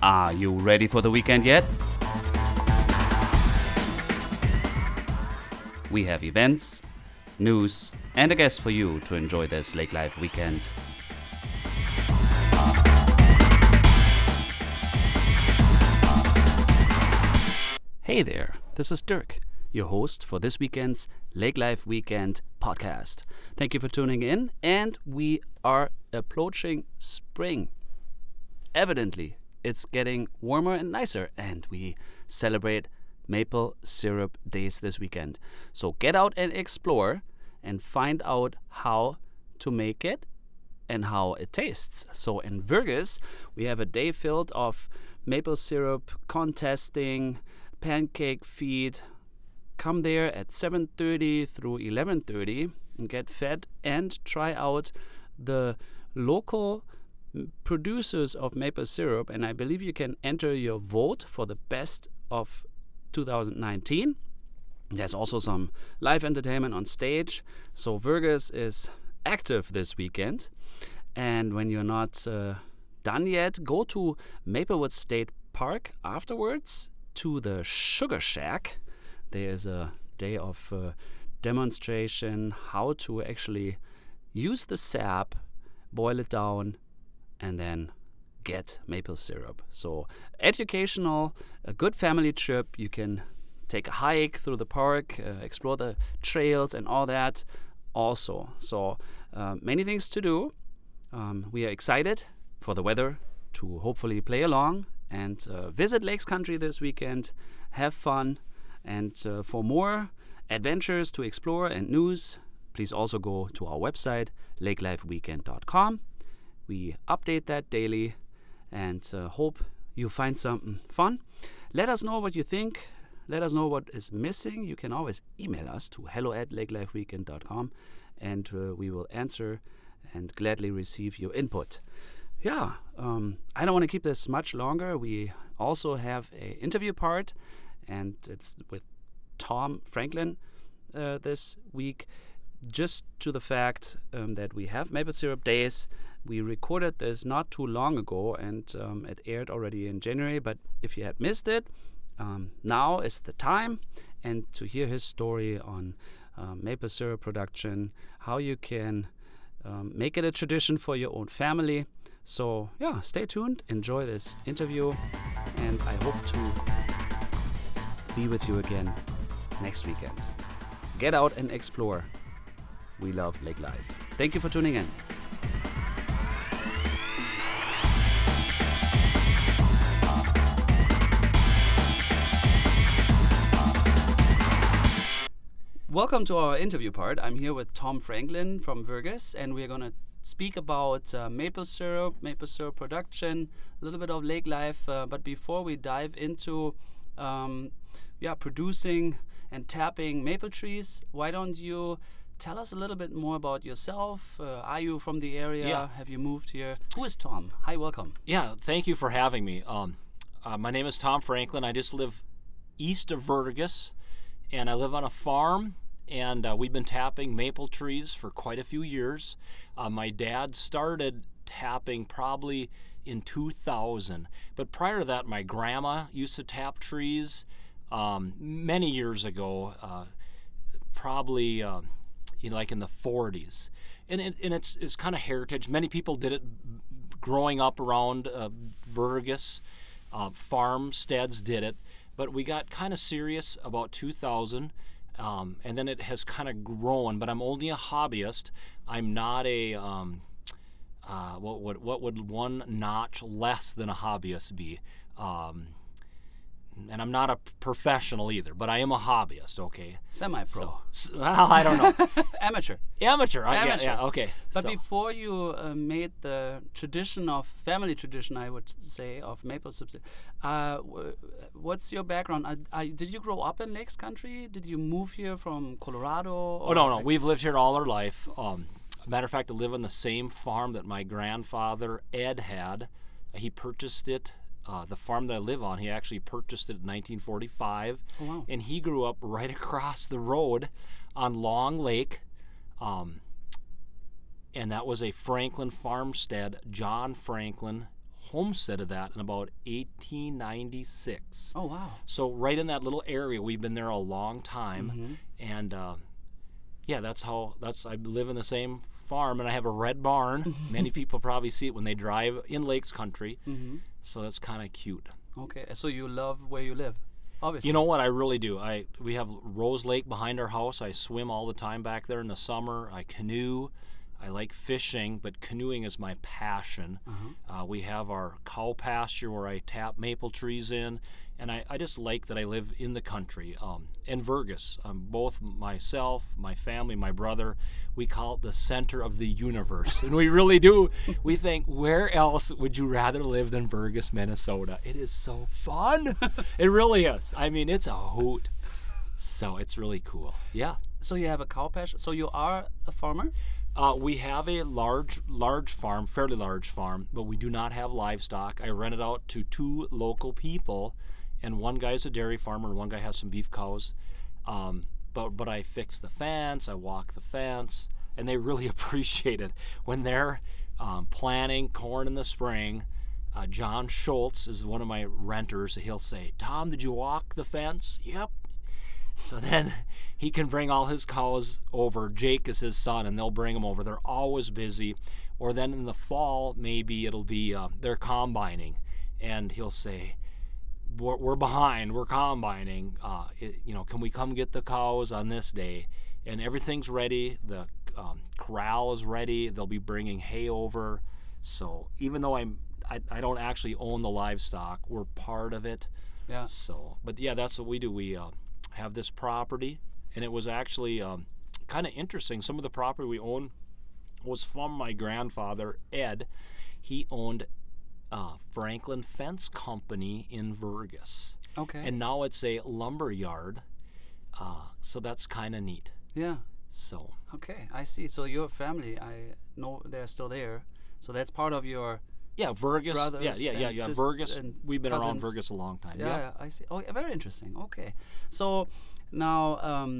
Are you ready for the weekend yet? We have events, news, and a guest for you to enjoy this Lake Life Weekend. Hey there, this is Dirk, your host for this weekend's Lake Life Weekend podcast. Thank you for tuning in, and we are approaching spring. Evidently, it's getting warmer and nicer, and we celebrate Maple Syrup Days this weekend. So get out and explore and find out how to make it and how it tastes. So in Vergas, we have a day filled of maple syrup contesting, pancake feed. Come there at 7:30 through 11:30 and get fed and try out the local producers of maple syrup. And I believe you can enter your vote for the best of 2019. There's also some live entertainment on stage. So Vergas is active this weekend. And when you're not done yet, go to Maplewood State Park afterwards to the Sugar Shack. There is a day of demonstration how to actually use the sap, boil it down, and then get maple syrup. So educational, a good family trip. You can take a hike through the park, explore the trails and all that also. So many things to do. We are excited for the weather to hopefully play along and visit Lakes Country this weekend. Have fun. And for more adventures to explore and news, please also go to our website, lakelifeweekend.com. We update that daily and hope you find something fun. Let us know what you think. Let us know what is missing. You can always email us to hello@lakelifeweekend.com, and we will answer and gladly receive your input. Yeah, I don't want to keep this much longer. We also have an interview part, and it's with Tom Franklin this week. Just to the fact that we have Maple Syrup Days. We recorded this not too long ago, and it aired already in January, but if you had missed it, now is the time, and to hear his story on maple syrup production, how you can make it a tradition for your own family. So yeah, stay tuned, enjoy this interview, and I hope to be with you again next weekend. Get out and explore. We love Lake Life. Thank you for tuning in. Welcome to our interview part. I'm here with Tom Franklin from Vergas, and we're going to speak about maple syrup production, a little bit of Lake Life. But before we dive into producing and tapping maple trees, why don't you tell us a little bit more about yourself. Are you from the area? Yeah. Have you moved here? Who is Tom? Hi, welcome. Yeah, thank you for having me. My name is Tom Franklin. I just live east of Vergas, and I live on a farm, and we've been tapping maple trees for quite a few years. My dad started tapping probably in 2000, but prior to that, my grandma used to tap trees many years ago, probably... like in the 40s, and it's kind of heritage. Many people did it growing up around Vergas. Farmsteads did it, but we got kind of serious about 2000, and then it has kind of grown. But I'm only a hobbyist. I'm not a what would one notch less than a hobbyist be? And I'm not a professional either, but I am a hobbyist, okay? Semi-pro. So, well, I don't know. Amateur. Amateur. Yeah, okay. But so, before you made the family tradition, I would say, of maple syrup, what's your background? Did you grow up in Lakes Country? Did you move here from Colorado? Oh, no, like? We've lived here all our life. Matter of fact, I live on the same farm that my grandfather, Ed, had. He purchased it. The farm that I live on, he actually purchased it in 1945. Oh, wow. And he grew up right across the road on Long Lake, and that was a Franklin farmstead, John Franklin homesteaded that in about 1896. Oh, wow. So right in that little area, we've been there a long time. Mm-hmm. And yeah, that's I live in the same farm, and I have a red barn. Many people probably see it when they drive in Lakes Country. Mm-hmm. So that's kind of cute. Okay, so you love where you live. Obviously. You know what? I really do. We have Rose Lake behind our house. I swim all the time back there in the summer. I canoe. I like fishing, but canoeing is my passion. Uh-huh. We have our cow pasture where I tap maple trees in, and I just like that I live in the country. And Vergas, both myself, my family, my brother, we call it the center of the universe, and we really do. We think, where else would you rather live than Vergas, Minnesota? It is so fun. It really is. I mean, it's a hoot. So it's really cool. Yeah. So you have a cow pasture. So you are a farmer? We have a large farm, fairly large farm, but we do not have livestock. I rent it out to two local people, and one guy is a dairy farmer, and one guy has some beef cows. But I fix the fence, I walk the fence, and they really appreciate it. When they're planting corn in the spring, John Schultz is one of my renters. He'll say, "Tom, did you walk the fence?" "Yep." So then he can bring all his cows over. Jake is his son, and they'll bring them over. They're always busy. Or then in the fall, maybe it'll be they're combining. And he'll say, we're behind. We're combining. Can we come get the cows on this day? And everything's ready. The corral is ready. They'll be bringing hay over. So even though I don't actually own the livestock, we're part of it. Yeah. So, but, yeah, that's what we do. We have this property, and it was actually kind of interesting. Some of the property we own was from my grandfather, Ed. He owned Franklin Fence Company in Vergas. Okay. And now it's a lumber yard, so that's kind of neat. Yeah. So. Okay, I see. So your family, I know they're still there, so that's part of your... Yeah, Vergas. Yeah. Vergas. We've been around Vergas a long time. Yeah, I see. Oh, very interesting. Okay. So now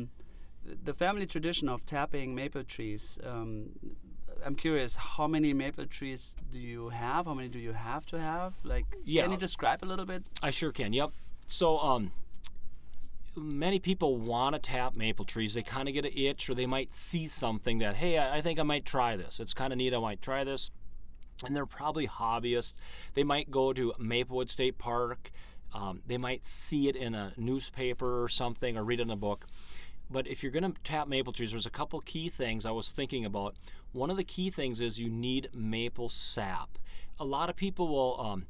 the family tradition of tapping maple trees, I'm curious, how many maple trees do you have? How many do you have to have? Can you describe a little bit? I sure can, yep. So many people want to tap maple trees. They kind of get an itch, or they might see something that, hey, I think I might try this. It's kind of neat. I might try this. And they're probably hobbyists. They might go to Maplewood State Park. They might see it in a newspaper or something, or read it in a book. But if you're going to tap maple trees, there's a couple key things I was thinking about. One of the key things is you need maple sap. A lot of people will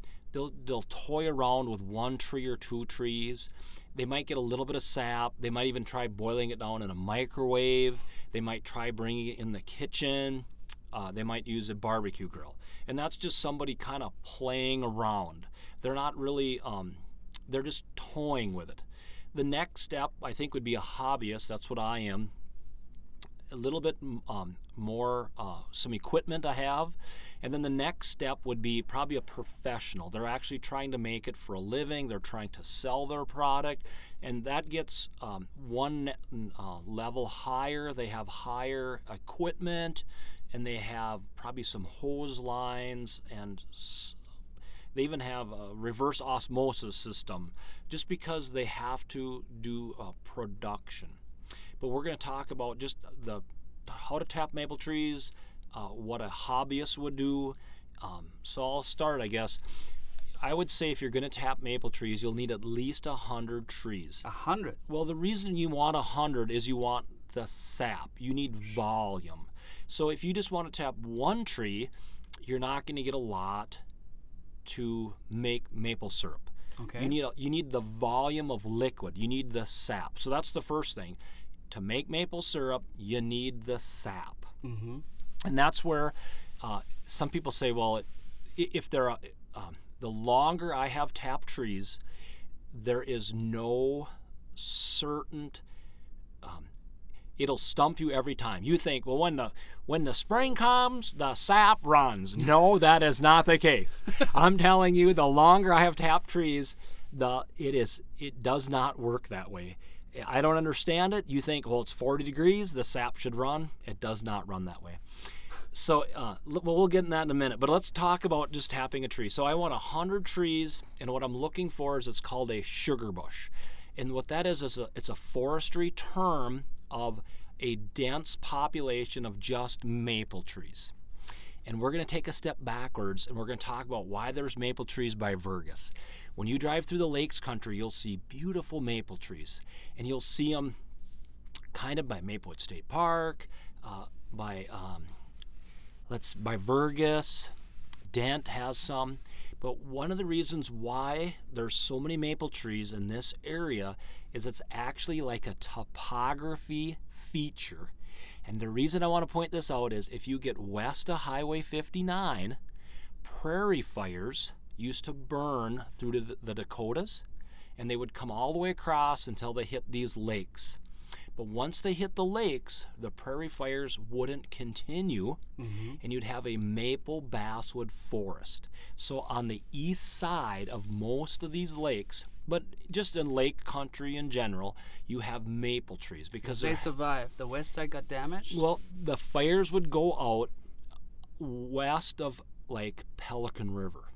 they'll toy around with one tree or two trees. They might get a little bit of sap. They might even try boiling it down in a microwave. They might try bringing it in the kitchen. They might use a barbecue grill. And that's just somebody kind of playing around. They're not really, they're just toying with it. The next step, I think, would be a hobbyist. That's what I am. A little bit more, some equipment I have. And then the next step would be probably a professional. They're actually trying to make it for a living. They're trying to sell their product. And that gets one level higher. They have higher equipment. And they have probably some hose lines, and they even have a reverse osmosis system, just because they have to do production. But we're going to talk about just the how to tap maple trees, what a hobbyist would do. So I'll start, I guess. I would say if you're going to tap maple trees, you'll need at least 100 trees. 100? Well, the reason you want 100 is you want the sap. You need volume. So if you just want to tap one tree, you're not going to get a lot to make maple syrup. Okay. You need the volume of liquid. You need the sap. So that's the first thing. To make maple syrup, you need the sap. Mm-hmm. And that's where some people say, well, if there are, the longer I have tapped trees, there is no certain... it'll stump you every time. You think, well, when the spring comes, the sap runs. No, that is not the case. I'm telling you, the longer I have tapped trees, it does not work that way. I don't understand it. You think, well, it's 40 degrees, the sap should run. It does not run that way. So, we'll get in that in a minute, but let's talk about just tapping a tree. So I want 100 trees, and what I'm looking for is it's called a sugar bush. And what that is it's a forestry term of a dense population of just maple trees. And we're going to take a step backwards, and we're going to talk about why there's maple trees by Vergas. When you drive through the Lakes Country, you'll see beautiful maple trees, and you'll see them kind of by Maplewood State Park, by Vergas. Dent has some, but one of the reasons why there's so many maple trees in this area is it's actually like a topography feature. And the reason I want to point this out is if you get west of Highway 59, prairie fires used to burn through to the Dakotas, and they would come all the way across until they hit these lakes. But once they hit the lakes, the prairie fires wouldn't continue, and you'd have a maple basswood forest. So on the east side of most of these lakes, but just in Lake Country in general, you have maple trees because they survived. The west side got damaged? Well, the fires would go out west of like Pelican River.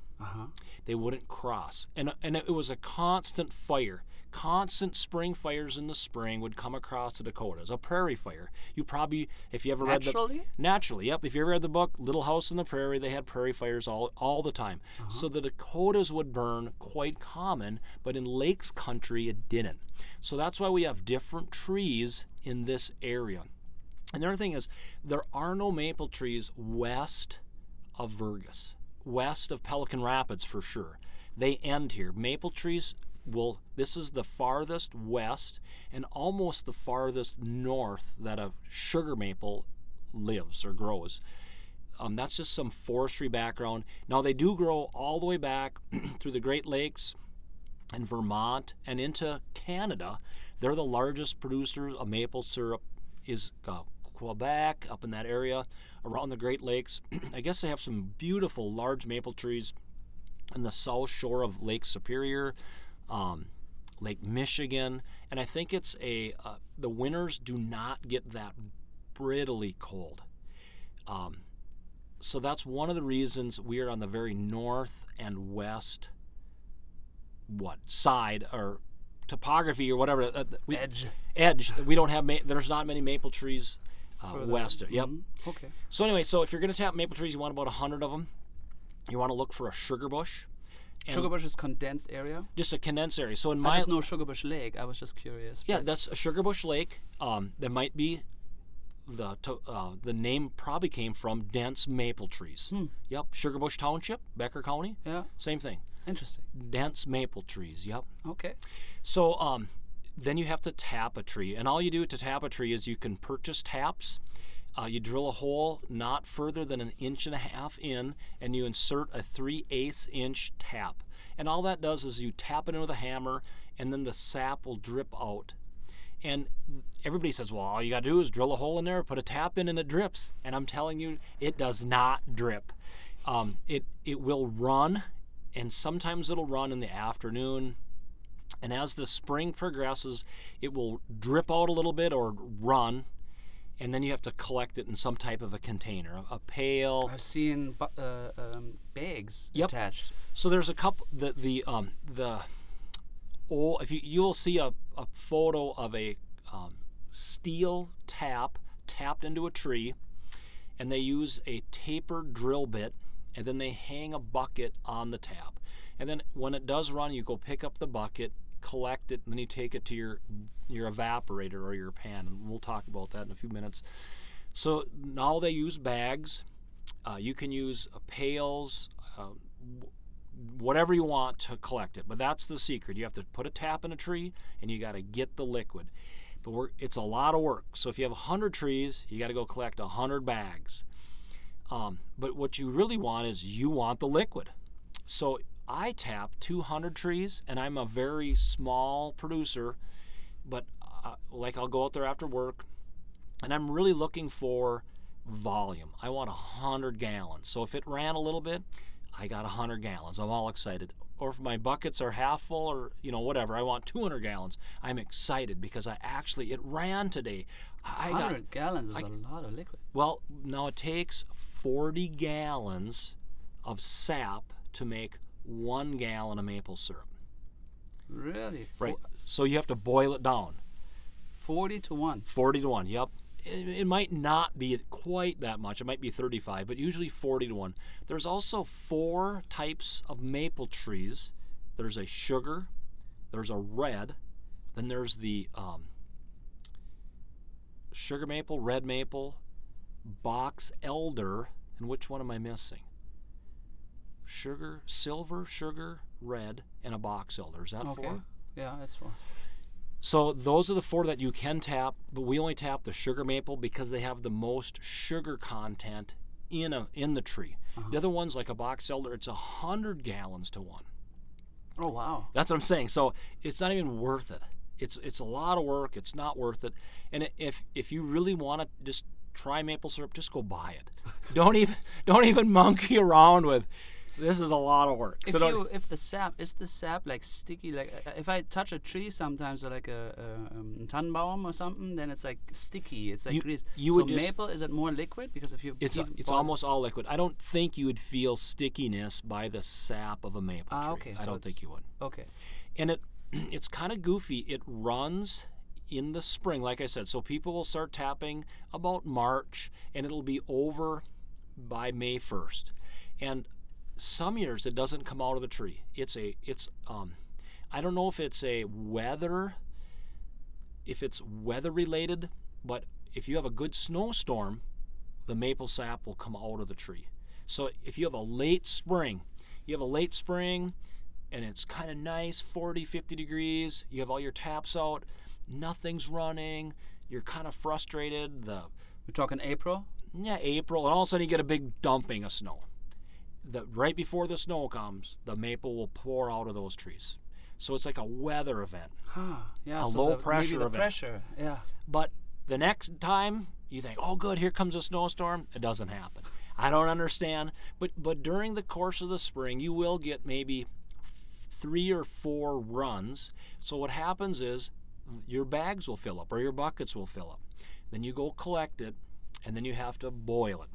They wouldn't cross. And it was a constant fire. Constant spring fires in the spring would come across the Dakotas. A prairie fire. You probably, if you ever naturally? Read the... Naturally? Yep. If you ever read the book, Little House on the Prairie, they had prairie fires all the time. So the Dakotas would burn quite common, but in Lakes Country, it didn't. So that's why we have different trees in this area. And the other thing is, there are no maple trees west of Vergas. West of Pelican Rapids for sure. They end here. Maple trees this is the farthest west and almost the farthest north that a sugar maple lives or grows. That's just some forestry background. Now they do grow all the way back through the Great Lakes and Vermont and into Canada. They're the largest producers of maple syrup is Quebec, up in that area, around the Great Lakes. I guess they have some beautiful large maple trees on the south shore of Lake Superior, Lake Michigan, and I think it's the winters do not get that brittly cold. So that's one of the reasons we are on the very north and west side or topography or whatever. Edge. We don't have, there's not many maple trees west. Yep. Okay. So anyway, if you're going to tap maple trees, you want about 100 of them. You want to look for a sugar bush. Sugarbush is condensed area? Just a condensed area. So in I just know Sugarbush Lake. I was just curious. Yeah, that's a Sugarbush Lake. There might be the name probably came from dense maple trees. Yep. Sugarbush Township, Becker County. Yeah. Same thing. Interesting. Dense maple trees. Yep. Okay. So then you have to tap a tree, and all you do to tap a tree is you can purchase taps. You drill a hole not further than 1.5 inches in, and you insert a 3/8-inch tap. And all that does is you tap it in with a hammer, and then the sap will drip out. And everybody says, well, all you got to do is drill a hole in there, put a tap in, and it drips. And I'm telling you, it does not drip. It will run, and sometimes it'll run in the afternoon. And as the spring progresses, it will drip out a little bit or run. And then you have to collect it in some type of a container, a pail. I've seen bags attached. So there's a couple. If you will see a photo of a steel tap tapped into a tree, and they use a tapered drill bit, and then they hang a bucket on the tap, and then when it does run, you go pick up the bucket, collect it, and then you take it to your evaporator or your pan, and we'll talk about that in a few minutes. So now they use bags. You can use pails, whatever you want to collect it, but that's the secret. You have to put a tap in a tree, and you got to get the liquid. But it's a lot of work. So if you have 100 trees, you got to go collect 100 bags. But what you really want is you want the liquid. So I tap 200 trees, and I'm a very small producer, but I'll go out there after work, and I'm really looking for volume. I want 100 gallons. So if it ran a little bit, I got 100 gallons. I'm all excited. Or if my buckets are half full or, whatever, I want 200 gallons. I'm excited because it ran today. 100 gallons is a lot of liquid. Well, now it takes 40 gallons of sap to make 1 gallon of maple syrup. Really? Right. So you have to boil it down. 40 to 1. 40 to 1, yep. It might not be quite that much. It might be 35, but usually 40 to 1. There's also 4 types of maple trees. There's a sugar, there's a red, then there's the sugar maple, red maple, box elder, and which one am I missing? Sugar, silver, sugar, red, and a box elder. Is that okay. 4? Yeah, that's 4. So those are the 4 that you can tap, but we only tap the sugar maple because they have the most sugar content in the tree. Uh-huh. The other one's like a box elder, it's 100 gallons to 1. Oh, wow. That's what I'm saying. So it's not even worth it. It's a lot of work. It's not worth it. And if you really want to just try maple syrup, just go buy it. Don't even monkey around with, this is a lot of work. If so the sap like sticky, like if I touch a tree sometimes like a Tannenbaum or something, then it's like sticky. It's like grease. So maple, is it more liquid? Because if you it's almost all liquid. I don't think you would feel stickiness by the sap of a maple tree. Okay. I don't think you would. Okay. And it's kind of goofy. It runs in the spring, like I said. So people will start tapping about March, and it'll be over by May 1st. And some years it doesn't come out of the tree. It's I don't know if it's weather related, but if you have a good snowstorm, the maple sap will come out of the tree. So if you have a late spring and it's kind of nice, 40, 50 degrees, you have all your taps out, nothing's running, you're kind of frustrated. We're talking April? Yeah, April, and all of a sudden you get a big dumping of snow. Right before the snow comes, the maple will pour out of those trees. So it's like a weather event, low pressure event. Yeah. But the next time you think, oh good, here comes a snowstorm, it doesn't happen. I don't understand. But during the course of the spring, you will get maybe 3 or 4 runs. So what happens is your bags will fill up or your buckets will fill up. Then you go collect it, and then you have to boil it.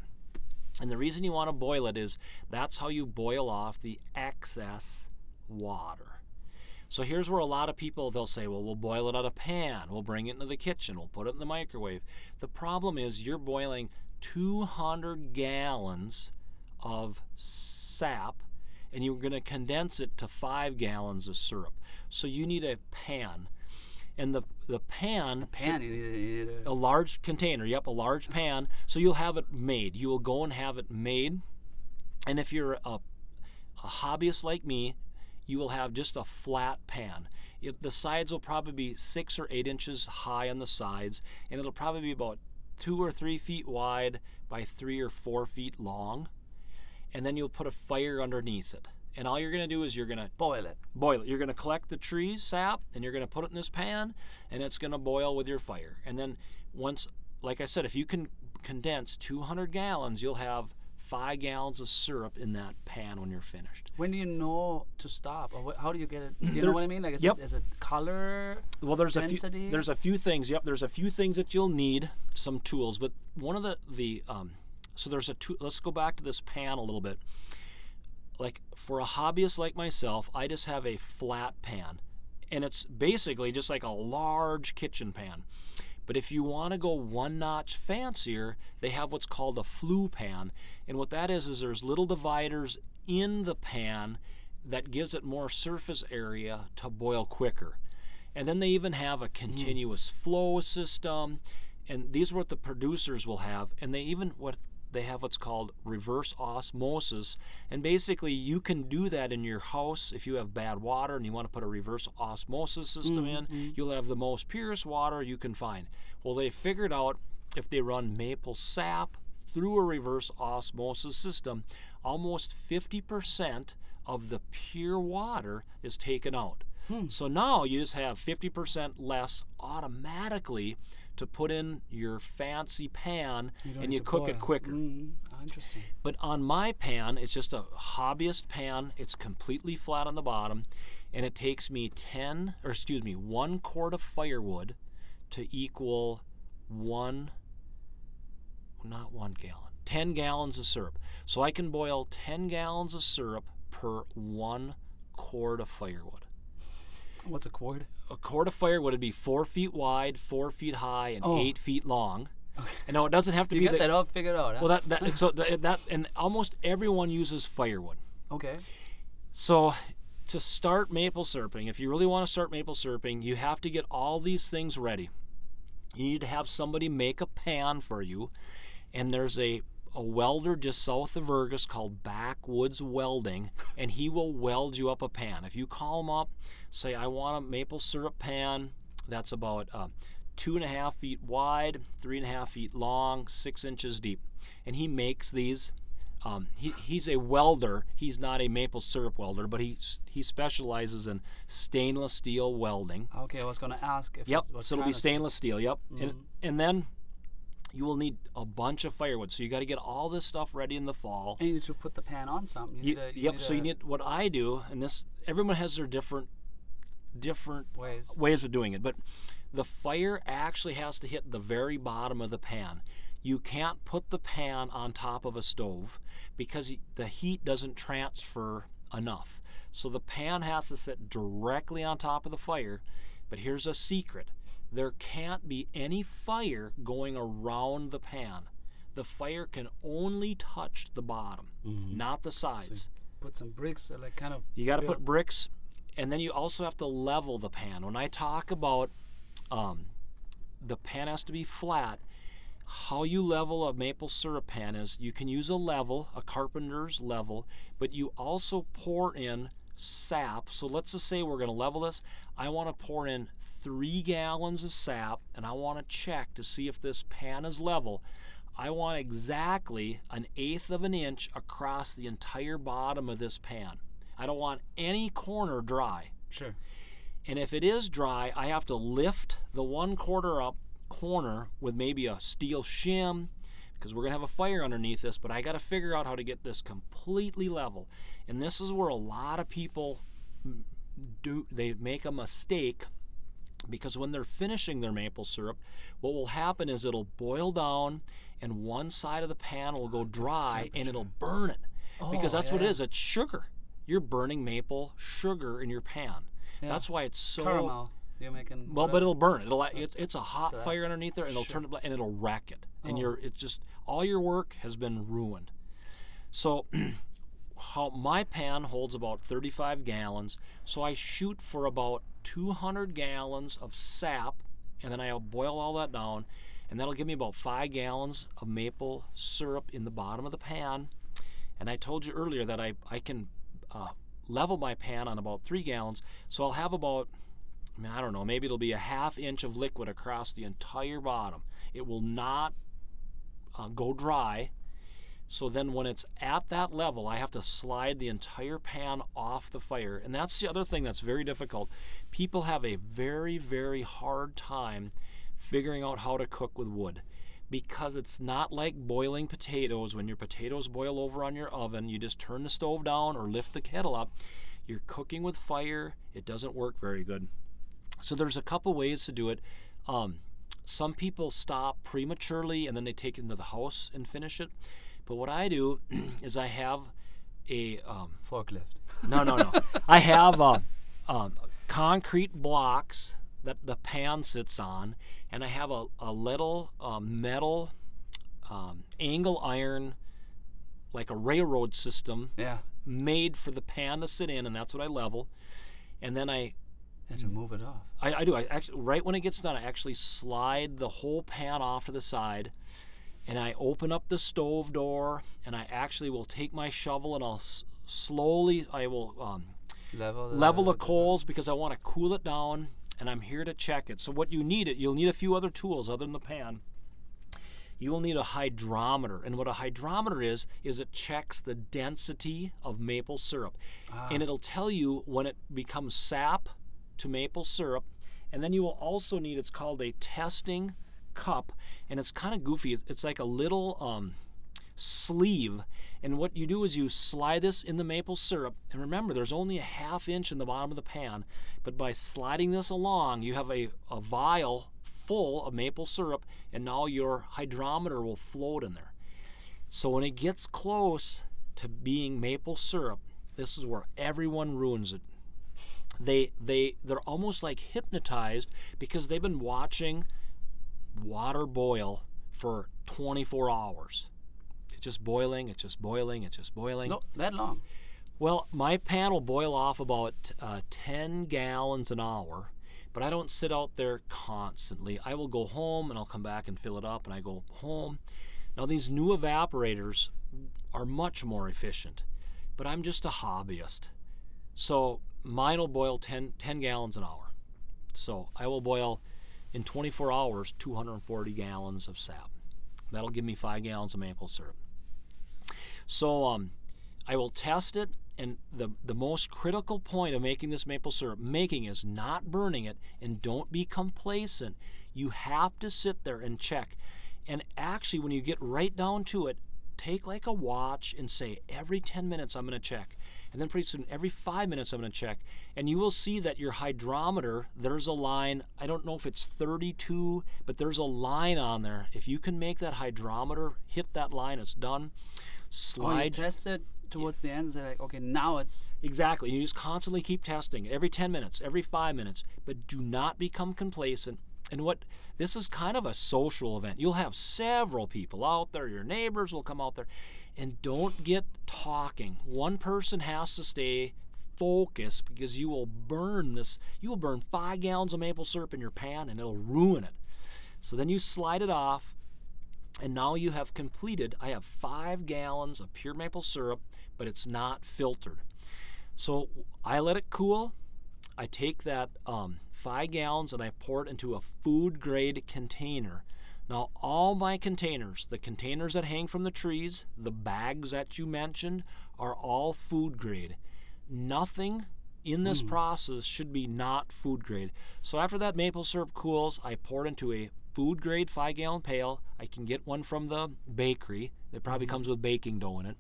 And the reason you want to boil it is that's how you boil off the excess water. So here's where a lot of people, they'll say, well, we'll boil it out of a pan, we'll bring it into the kitchen, we'll put it in the microwave. The problem is you're boiling 200 gallons of sap, and you're going to condense it to 5 gallons of syrup. So you need a pan. And the pan, you need a large container, yep, a large pan, so you'll have it made. You will go and have it made. And if you're a hobbyist like me, you will have just a flat pan. The sides will probably be 6 or 8 inches high on the sides, and it'll probably be about 2 or 3 feet wide by 3 or 4 feet long. And then you'll put a fire underneath it. And all you're going to do is you're going to boil it. You're going to collect the tree sap, and you're going to put it in this pan, and it's going to boil with your fire. And then once, like I said, if you can condense 200 gallons, you'll have 5 gallons of syrup in that pan when you're finished. When do you know to stop? Or how do you get it? You know what I mean? Like, is it color? Well, there's a few things. Yep, there's a few things that you'll need, some tools. But one of let's go back to this pan a little bit. Like, for a hobbyist like myself, I just have a flat pan, and it's basically just like a large kitchen pan. But if you want to go one notch fancier, they have what's called a flue pan, and what that is there's little dividers in the pan that gives it more surface area to boil quicker. And then they even have a continuous flow system, and these are what the producers will have, and they have what's called reverse osmosis, and basically you can do that in your house. If you have bad water and you want to put a reverse osmosis system in, you'll have the most purest water you can find. Well, they figured out if they run maple sap through a reverse osmosis system, almost 50% of the pure water is taken out. So now you just have 50% less automatically to put in your fancy pan, and you cook it quicker. Interesting. But on my pan, it's just a hobbyist pan. It's completely flat on the bottom, and it takes me 1 quart of firewood to equal 1 gallon, 10 gallons of syrup. So I can boil 10 gallons of syrup per 1 cord of firewood. What's a cord? A cord of firewood would be 4 feet wide, 4 feet high, and 8 feet long. Okay. And no, it doesn't have to be. You got that all figured out. Huh? Well, that and almost everyone uses firewood. Okay. So to start maple syruping, if you really want to start maple syruping, you have to get all these things ready. You need to have somebody make a pan for you, and there's a welder just south of Vergas called Backwoods Welding, and he will weld you up a pan. If you call him up, say, I want a maple syrup pan that's about 2.5 feet wide, 3.5 feet long, 6 inches deep. And he makes these. He's a welder. He's not a maple syrup welder, but he specializes in stainless steel welding. Okay, I was going to ask if so it'll be stainless steel, yep. Mm-hmm. And then you will need a bunch of firewood. So you got to get all this stuff ready in the fall. And you need to put the pan on something. What I do, and this, everyone has their different ways of doing it, but the fire actually has to hit the very bottom of the pan. You can't put the pan on top of a stove because the heat doesn't transfer enough. So the pan has to sit directly on top of the fire. But here's a secret. There can't be any fire going around the pan. The fire can only touch the bottom, not the sides. So put some bricks, or like kind of. You got to put bricks, and then you also have to level the pan. When I talk about the pan has to be flat, how you level a maple syrup pan is you can use a level, a carpenter's level, but you also pour in sap. So let's just say we're going to level this. I want to pour in 3 gallons of sap, and I want to check to see if this pan is level. I want exactly 1/8 of an inch across the entire bottom of this pan. I don't want any corner dry. Sure. And if it is dry, I have to lift the 1/4 up corner with maybe a steel shim, because we're going to have a fire underneath this, but I got to figure out how to get this completely level. And this is where a lot of people they make a mistake, because when they're finishing their maple syrup, what will happen is it'll boil down and one side of the pan will go dry and it'll burn it. Because that's what it is. It's sugar. You're burning maple sugar in your pan. Yeah. That's why it's so... Caramel. You're making but it'll burn. It's a hot fire underneath there, and it'll turn it black, and it'll wreck it. And it's just all your work has been ruined. So, how my pan holds about 35 gallons, so I shoot for about 200 gallons of sap, and then I'll boil all that down, and that'll give me about 5 gallons of maple syrup in the bottom of the pan. And I told you earlier that I can level my pan on about 3 gallons, so I'll have about, I don't know, maybe it'll be 1/2 inch of liquid across the entire bottom. It will not go dry. So then when it's at that level, I have to slide the entire pan off the fire. And that's the other thing that's very difficult. People have a very, very hard time figuring out how to cook with wood, because it's not like boiling potatoes. When your potatoes boil over on your oven, you just turn the stove down or lift the kettle up. You're cooking with fire. It doesn't work very good. So there's a couple ways to do it. Some people stop prematurely and then they take it into the house and finish it. But what I do is I have a... forklift. No. I have concrete blocks that the pan sits on, and I have a little metal angle iron, like a railroad system, made for the pan to sit in, and that's what I level. And then I... And to move it off. I do. I actually, right when it gets done, I actually slide the whole pan off to the side, and I open up the stove door, and I actually will take my shovel and I'll level the coals, because I want to cool it down, and I'm here to check it. So what you'll need a few other tools other than the pan. You will need a hydrometer, and what a hydrometer is it checks the density of maple syrup, and it'll tell you when it becomes sap to maple syrup. And then you will also need, it's called a testing cup, and it's kind of goofy. It's like a little sleeve, and what you do is you slide this in the maple syrup, and remember there's only 1/2 inch in the bottom of the pan, but by sliding this along you have a vial full of maple syrup, and now your hydrometer will float in there. So when it gets close to being maple syrup, this is where everyone ruins it. They're almost like hypnotized because they've been watching water boil for 24 hours. It's just boiling, it's just boiling, it's just boiling. No, that long. Well, my pan will boil off about 10 gallons an hour, but I don't sit out there constantly. I will go home and I'll come back and fill it up, and I go home. Now, these new evaporators are much more efficient, but I'm just a hobbyist. So mine will boil 10 gallons an hour. So I will boil, in 24 hours, 240 gallons of sap. That'll give me 5 gallons of maple syrup. So I will test it, and the most critical point of making this maple syrup is not burning it, and don't be complacent. You have to sit there and check. And actually, when you get right down to it, take like a watch and say, every 10 minutes I'm going to check. And then pretty soon, every 5 minutes I'm going to check. And you will see that your hydrometer, there's a line. I don't know if it's 32, but there's a line on there. If you can make that hydrometer hit that line, it's done. Slide. Oh, you test it towards the end, so like, okay, now it's... Exactly. You just constantly keep testing, every 10 minutes, every 5 minutes. But do not become complacent. And this is kind of a social event. You'll have several people out there. Your neighbors will come out there. And don't get talking. One person has to stay focused, because you will burn this. You will burn 5 gallons of maple syrup in your pan, and it'll ruin it. So then you slide it off, and now you have completed. I have 5 gallons of pure maple syrup, but it's not filtered. So I let it cool. I take that 5 gallons and I pour it into a food grade container. Now, all my containers, the containers that hang from the trees, the bags that you mentioned, are all food grade. Nothing in this process should be not food grade. So after that maple syrup cools, I pour it into a food grade 5 gallon pail. I can get one from the bakery. It probably comes with baking dough in it.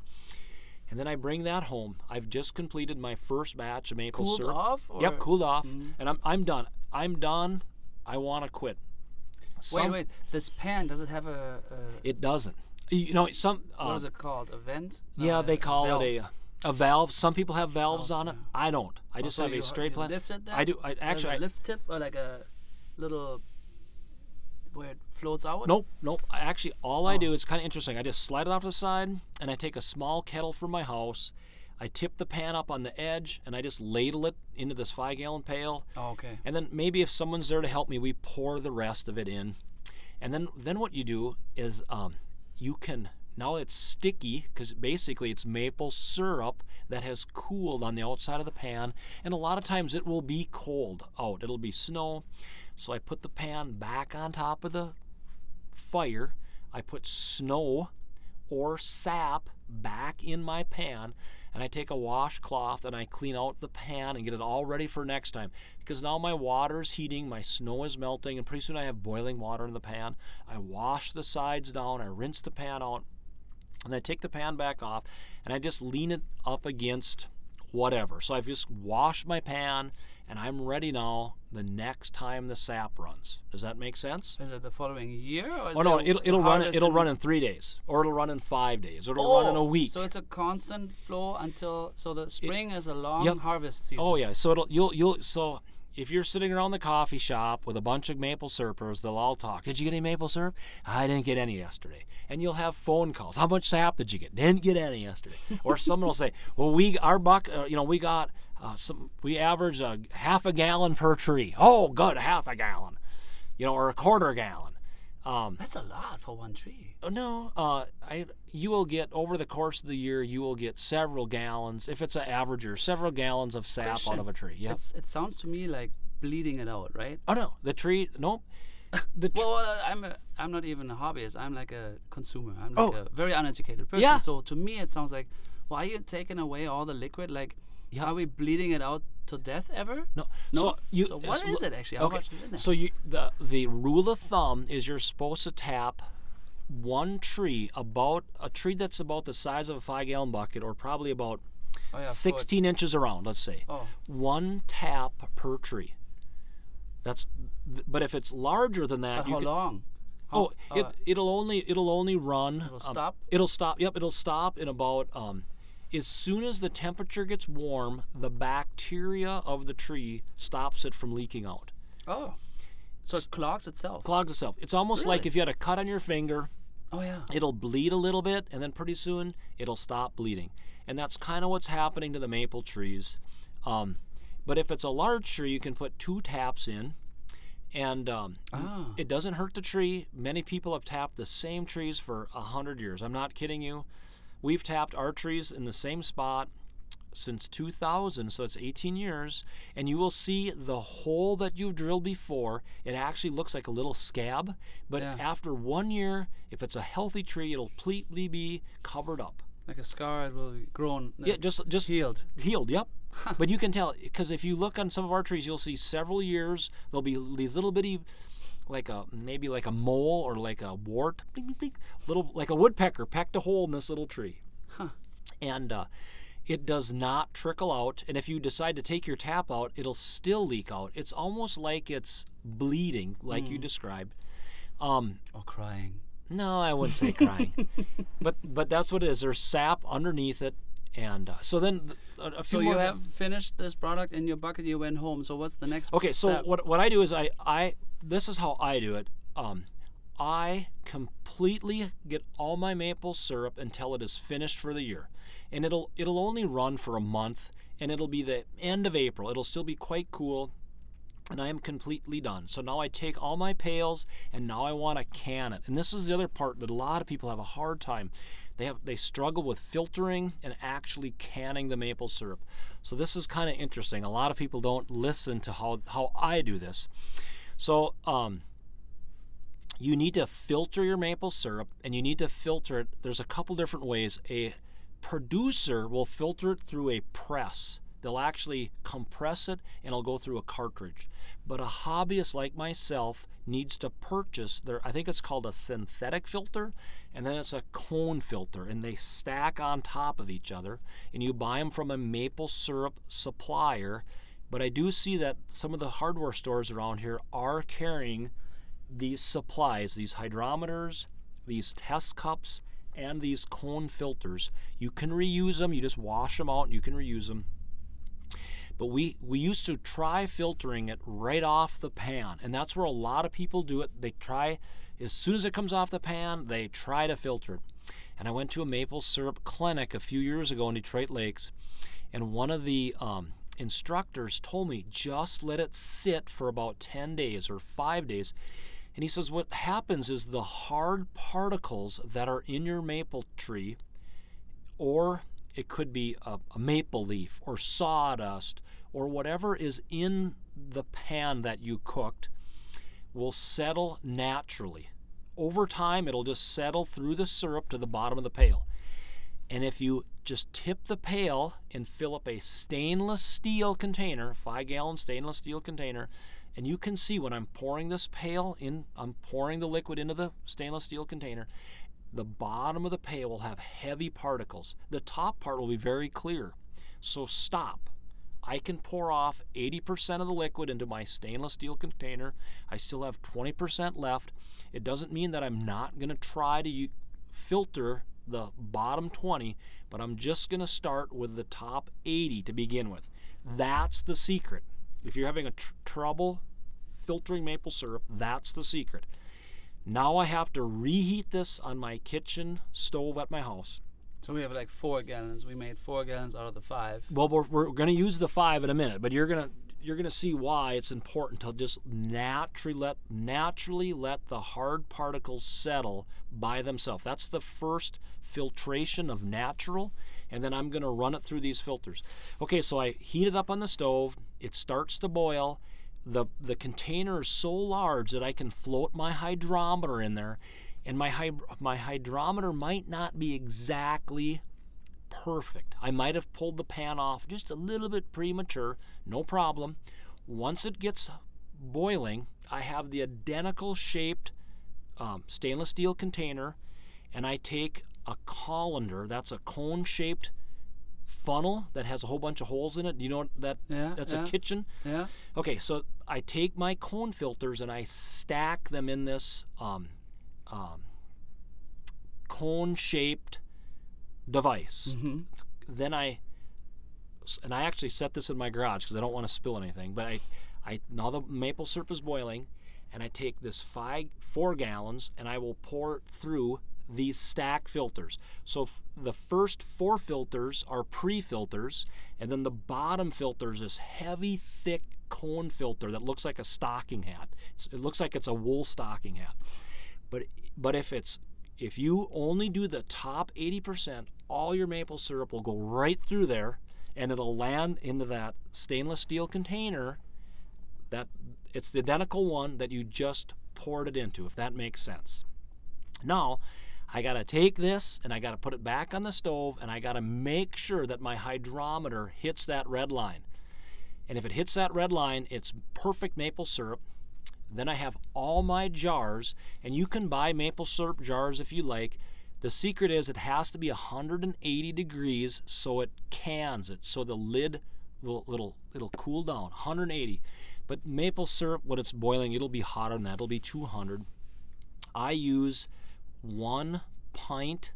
And then I bring that home. I've just completed my first batch of maple syrup. Cooled off? Or? Yep, cooled off. Mm-hmm. And I'm done. I'm done. I want to quit. Wait. This pan, does it have a... It doesn't. You know, some... what is it called? A vent? No, yeah, they call it a valve. Some people have valves on it. Yeah. I don't. I just have a straight plan. Lift it then? I do. Actually, a lift tip or like a little... where it floats out? Nope. Actually, I do, it's kind of interesting. I just slide it off to the side, and I take a small kettle from my house. I tip the pan up on the edge, and I just ladle it into this 5 gallon pail. Oh, okay. And then maybe if someone's there to help me, we pour the rest of it in. And then what you do is you can, now it's sticky, because basically it's maple syrup that has cooled on the outside of the pan, and a lot of times it will be cold out. It'll be snow. So I put the pan back on top of the fire. I put snow or sap back in my pan, and I take a washcloth and I clean out the pan and get it all ready for next time. Because now my water is heating, my snow is melting, and pretty soon I have boiling water in the pan. I wash the sides down, I rinse the pan out, and I take the pan back off, and I just lean it up against whatever. So I've just washed my pan, and I'm ready now the next time the sap runs. Does that make sense? Is it the following year? Or is it'll run in 3 days, or it'll run in 5 days, or it'll run in a week. So it's a constant flow until, so the spring is a long harvest season. Oh yeah, so you'll if you're sitting around the coffee shop with a bunch of maple syrupers, they'll all talk. Did you get any maple syrup? I didn't get any yesterday. And you'll have phone calls. How much sap did you get? Didn't get any yesterday. Or someone will say, well, we got some. We averaged a half a gallon per tree. Oh, good, half a gallon. You know, or a quarter gallon. That's a lot for one tree. No, you will get, over the course of the year, you will get several gallons, if it's an averager, several gallons of sap out of a tree. Yep. It sounds to me like bleeding it out, right? Oh, no. The tree, nope. I'm not even a hobbyist. I'm like a consumer. I'm like a very uneducated person. Yeah. So to me, it sounds like, why are you taking away all the liquid? Like, are we bleeding it out to death ever? No. So what is it actually? How much is in there? So the rule of thumb is you're supposed to tap one tree, about a tree that's about the size of a 5 gallon bucket, or probably about 16 inches around, let's say. Oh. One tap per tree. But if it's larger than that, how long? How, it'll only run. It'll stop. It'll stop. Yep, it'll stop in about as soon as the temperature gets warm, the bacteria of the tree stops it from leaking out. Oh, so it clogs itself. Clogs itself. It's almost like if you had a cut on your finger. Oh yeah. It'll bleed a little bit, and then pretty soon it'll stop bleeding. And that's kind of what's happening to the maple trees. But if it's a large tree, you can put 2 taps in, and it doesn't hurt the tree. Many people have tapped the same trees for 100 years. I'm not kidding you. We've tapped our trees in the same spot since 2000, so it's 18 years, and you will see the hole that you've drilled before. It actually looks like a little scab, but after 1 year, if it's a healthy tree, it'll completely be covered up. Like a scar, it will grow and healed. Healed, yep. Huh. But you can tell, because if you look on some of our trees, you'll see several years, there'll be these little bitty, like a mole or like a wart, bling, bling, bling, little like a woodpecker pecked a hole in this little tree. Huh. And it does not trickle out. And if you decide to take your tap out, it'll still leak out. It's almost like it's bleeding, like you described. Or crying. No, I wouldn't say crying, but that's what it is. There's sap underneath it, and so then a few. So you have finished this product in your bucket. You went home. So what's the next? Okay, so step? What I do is I this is how I do it. I completely get all my maple syrup until it is finished for the year, and it'll only run for a month, and it'll be the end of April. It'll still be quite cool. And I am completely done. So now I take all my pails, and now I want to can it. And this is the other part that a lot of people have a hard time. They struggle with filtering and actually canning the maple syrup. So this is kind of interesting. A lot of people don't listen to how I do this. So you need to filter your maple syrup, and you need to filter it. There's a couple different ways. A producer will filter it through a press. They'll actually compress it, and it'll go through a cartridge. But a hobbyist like myself needs to purchase their, I think it's called a synthetic filter, and then it's a cone filter, and they stack on top of each other, and you buy them from a maple syrup supplier. But I do see that some of the hardware stores around here are carrying these supplies, these hydrometers, these test cups, and these cone filters. You can reuse them. You just wash them out, and you can reuse them. But we used to try filtering it right off the pan, and that's where a lot of people do it. They try, as soon as it comes off the pan, they try to filter it. And I went to a maple syrup clinic a few years ago in Detroit Lakes, and one of the instructors told me, just let it sit for about 10 days or 5 days. And he says what happens is the hard particles that are in your maple tree, or it could be a maple leaf or sawdust or whatever is in the pan that you cooked, will settle naturally. Over time, it'll just settle through the syrup to the bottom of the pail. And if you just tip the pail and fill up a stainless steel container, 5-gallon stainless steel container, and you can see when I'm pouring this pail in, I'm pouring the liquid into the stainless steel container, the bottom of the pail will have heavy particles. The top part will be very clear. So stop. I can pour off 80% of the liquid into my stainless steel container. I still have 20% left. It doesn't mean that I'm not going to try to filter the bottom 20, but I'm just going to start with the top 80 to begin with. That's the secret. If you're having a trouble filtering maple syrup, that's the secret. Now I have to reheat this on my kitchen stove at my house. So we have like 4 gallons. We made 4 gallons out of the 5. Well, we're going to use the 5 in a minute, but you're gonna see why it's important to just naturally let the hard particles settle by themselves. That's the first filtration of natural, and then I'm going to run it through these filters. Okay, so I heat it up on the stove. It starts to boil. The container is so large that I can float my hydrometer in there, and my hydrometer might not be exactly perfect. I might have pulled the pan off just a little bit premature, no problem. Once it gets boiling, I have the identical shaped stainless steel container, and I take a colander, that's a cone-shaped funnel that has a whole bunch of holes in it. You know that? Yeah, that's a kitchen. Yeah. Okay, so I take my cone filters and I stack them in this cone-shaped device. Mm-hmm. Then I actually set this in my garage because I don't want to spill anything, but I now the maple syrup is boiling, and I take this 4 gallons, and I will pour it through these stack filters. So the first 4 filters are pre-filters, and then the bottom filter is this heavy, thick cone filter that looks like a stocking hat. It looks like it's a wool stocking hat. But if you only do the top 80%, all your maple syrup will go right through there, and it'll land into that stainless steel container. That it's the identical one that you just poured it into, if that makes sense. Now, I gotta take this and I gotta put it back on the stove, and I gotta make sure that my hydrometer hits that red line. And if it hits that red line, it's perfect maple syrup. Then I have all my jars, and you can buy maple syrup jars if you like. The secret is it has to be 180 degrees so it cans it, so the lid will cool down, 180. But maple syrup, when it's boiling, it'll be hotter than that. It'll be 200. I use 1-pint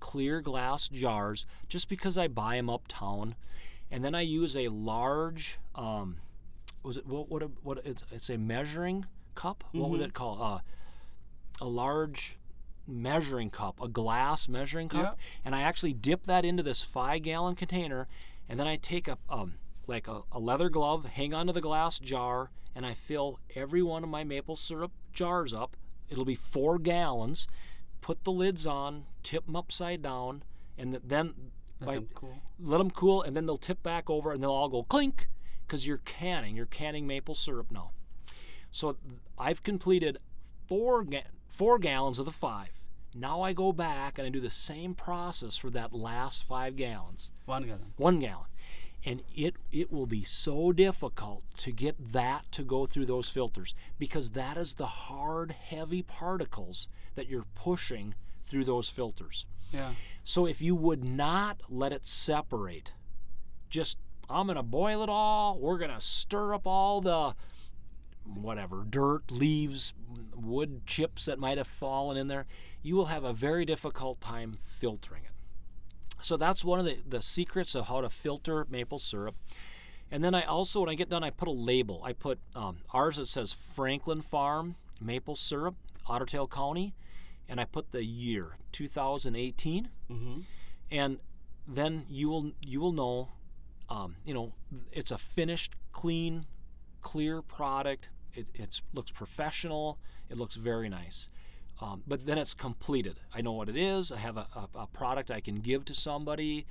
clear glass jars just because I buy them uptown. And then I use a large, it's a measuring cup? Mm-hmm. What was it called? A large measuring cup, a glass measuring cup. Yep. And I actually dip that into this 5-gallon container, and then I take a leather glove, hang onto the glass jar, and I fill every one of my maple syrup jars up. It'll be 4 gallons. Put the lids on, tip them upside down, and then let them cool, and then they'll tip back over, and they'll all go clink, because you're canning maple syrup now. So I've completed 4 gallons of the 5. Now I go back and I do the same process for that last 5 gallons. 1 gallon. 1 gallon. And it will be so difficult to get that to go through those filters, because that is the hard, heavy particles that you're pushing through those filters. Yeah. So if you would not let it separate, just, I'm going to boil it all, we're going to stir up all the whatever, dirt, leaves, wood chips that might have fallen in there, you will have a very difficult time filtering it. So that's one of the secrets of how to filter maple syrup. And then I also, when I get done, I put a label. I put ours, it says Franklin Farm Maple Syrup, Otter Tail County, and I put the year, 2018. Mm-hmm. And then you will know, it's a finished, clean, clear product. It looks professional. It looks very nice. But then it's completed. I know what it is. I have a product I can give to somebody.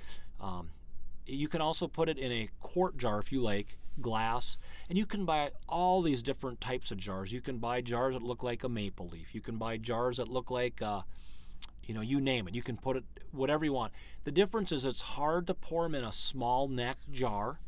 You can also put it in a quart jar if you like, glass. And you can buy all these different types of jars. You can buy jars that look like a maple leaf. You can buy jars that look like, you name it. You can put it whatever you want. The difference is it's hard to pour them in a small neck jar.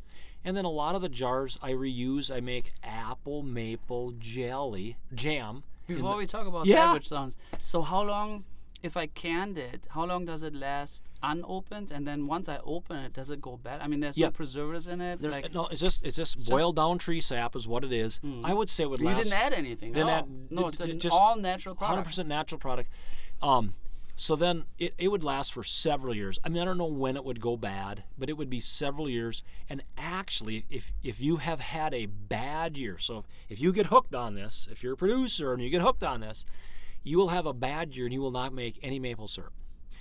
And then a lot of the jars I reuse. I make apple maple jam. Before we talk about that, which sounds... So how long, if I canned it, how long does it last unopened? And then once I open it, does it go bad? I mean, there's no preservatives in it? No, it's just boiled down tree sap is what it is. Mm. I would say it would last... You didn't add anything? It's all natural product. 100% natural product. So then it would last for several years. I mean, I don't know when it would go bad, but it would be several years. And actually, if you have had a bad year, so if you get hooked on this, if you're a producer and you get hooked on this, you will have a bad year and you will not make any maple syrup.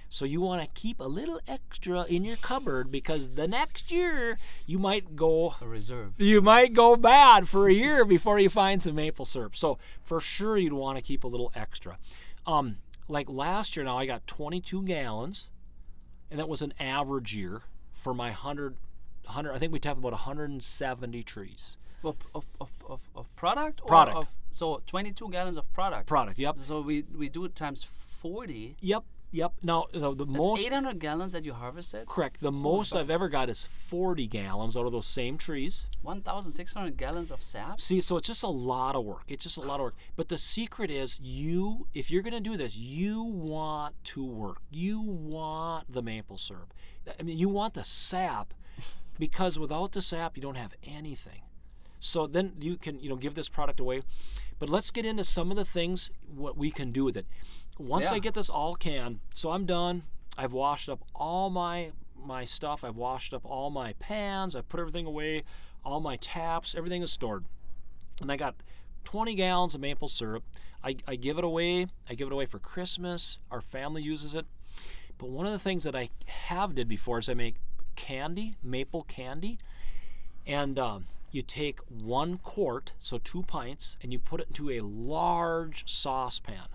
So you want to keep a little extra in your cupboard, because the next year you might go... A reserve. You might go bad for a year before you find some maple syrup. So for sure you'd want to keep a little extra. Like last year now, I got 22 gallons, and that was an average year for my 100 I think we have about 170 trees. Well, of product? Product. So 22 gallons of product. Product, yep. So we do it times 40. Yep. Now, the most... 800 gallons that you harvested? Correct. The most I've ever got is 40 gallons out of those same trees. 1,600 gallons of sap? See, so it's just a lot of work. But the secret is, if you're going to do this, you want to work. You want the maple syrup. I mean, you want the sap, because without the sap, you don't have anything. So then you can, give this product away. But let's get into some of the things, what we can do with it. Once I get this all canned, so I'm done. I've washed up all my stuff. I've washed up all my pans. I've put everything away. All my taps. Everything is stored. And I got 20 gallons of maple syrup. I give it away. I give it away for Christmas. Our family uses it. But one of the things that I have did before is I make candy, maple candy. And you take one quart, so 2 pints, and you put it into a large saucepan.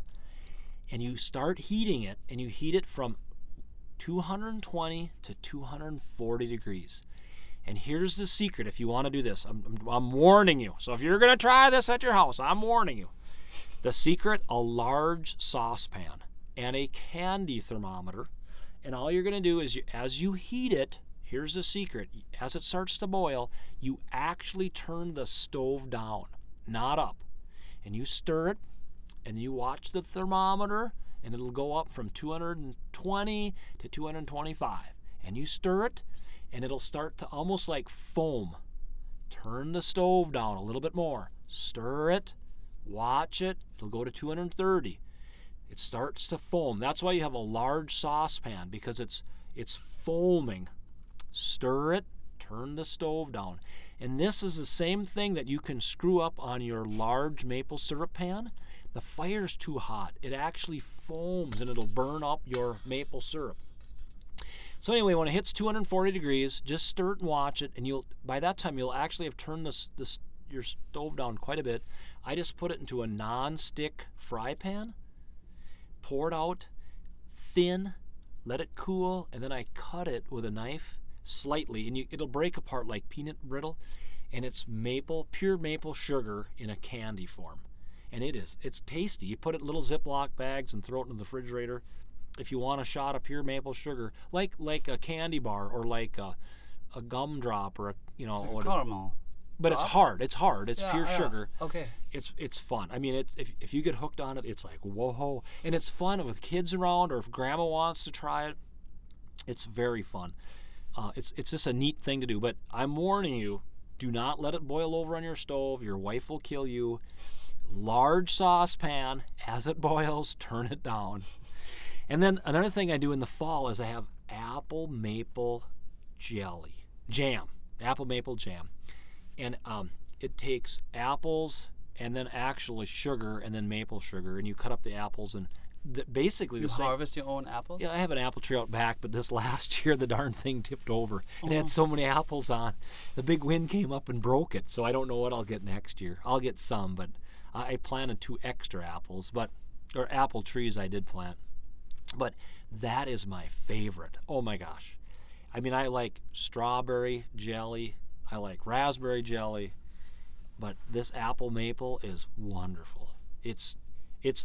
And you start heating it, and you heat it from 220 to 240 degrees. And here's the secret if you want to do this. I'm warning you. So if you're going to try this at your house, I'm warning you. The secret, a large saucepan and a candy thermometer. And all you're going to do is, as you heat it, here's the secret. As it starts to boil, you actually turn the stove down, not up. And you stir it, and you watch the thermometer, and it'll go up from 220 to 225. And you stir it, and it'll start to almost like foam. Turn the stove down a little bit more. Stir it. Watch it. It'll go to 230. It starts to foam. That's why you have a large saucepan, because it's foaming. Stir it. Turn the stove down. And this is the same thing that you can screw up on your large maple syrup pan. The fire's too hot. It actually foams, and it'll burn up your maple syrup. So anyway, when it hits 240 degrees, just stir it and watch it, and by that time you'll actually have turned your stove down quite a bit. I just put it into a non-stick fry pan, pour it out, thin, let it cool, and then I cut it with a knife slightly, and it'll break apart like peanut brittle, and it's pure maple sugar in a candy form, and it's tasty. You put it in little Ziploc bags and throw it in the refrigerator. If you want a shot of pure maple sugar, like a candy bar or like a gum drop or it's like a caramel. But it's hard. It's hard. It's pure sugar. Okay. It's fun. I mean, if you get hooked on it, it's like whoa, and it's fun with kids around, or if grandma wants to try it, it's very fun. It's just a neat thing to do. But I'm warning you, do not let it boil over on your stove. Your wife will kill you. Large saucepan. As it boils, turn it down. And then another thing I do in the fall is I have apple maple jam. Apple maple jam. And it takes apples and then actually sugar and then maple sugar. And you cut up the apples and basically the same. You harvest your own apples? Yeah, I have an apple tree out back, but this last year the darn thing tipped over. Oh. It had so many apples on. The big wind came up and broke it. So I don't know what I'll get next year. I'll get some, but I planted 2 extra apples. Or apple trees I did plant. But that is my favorite. Oh my gosh. I mean, I like strawberry jelly. I like raspberry jelly. But this apple maple is wonderful. It's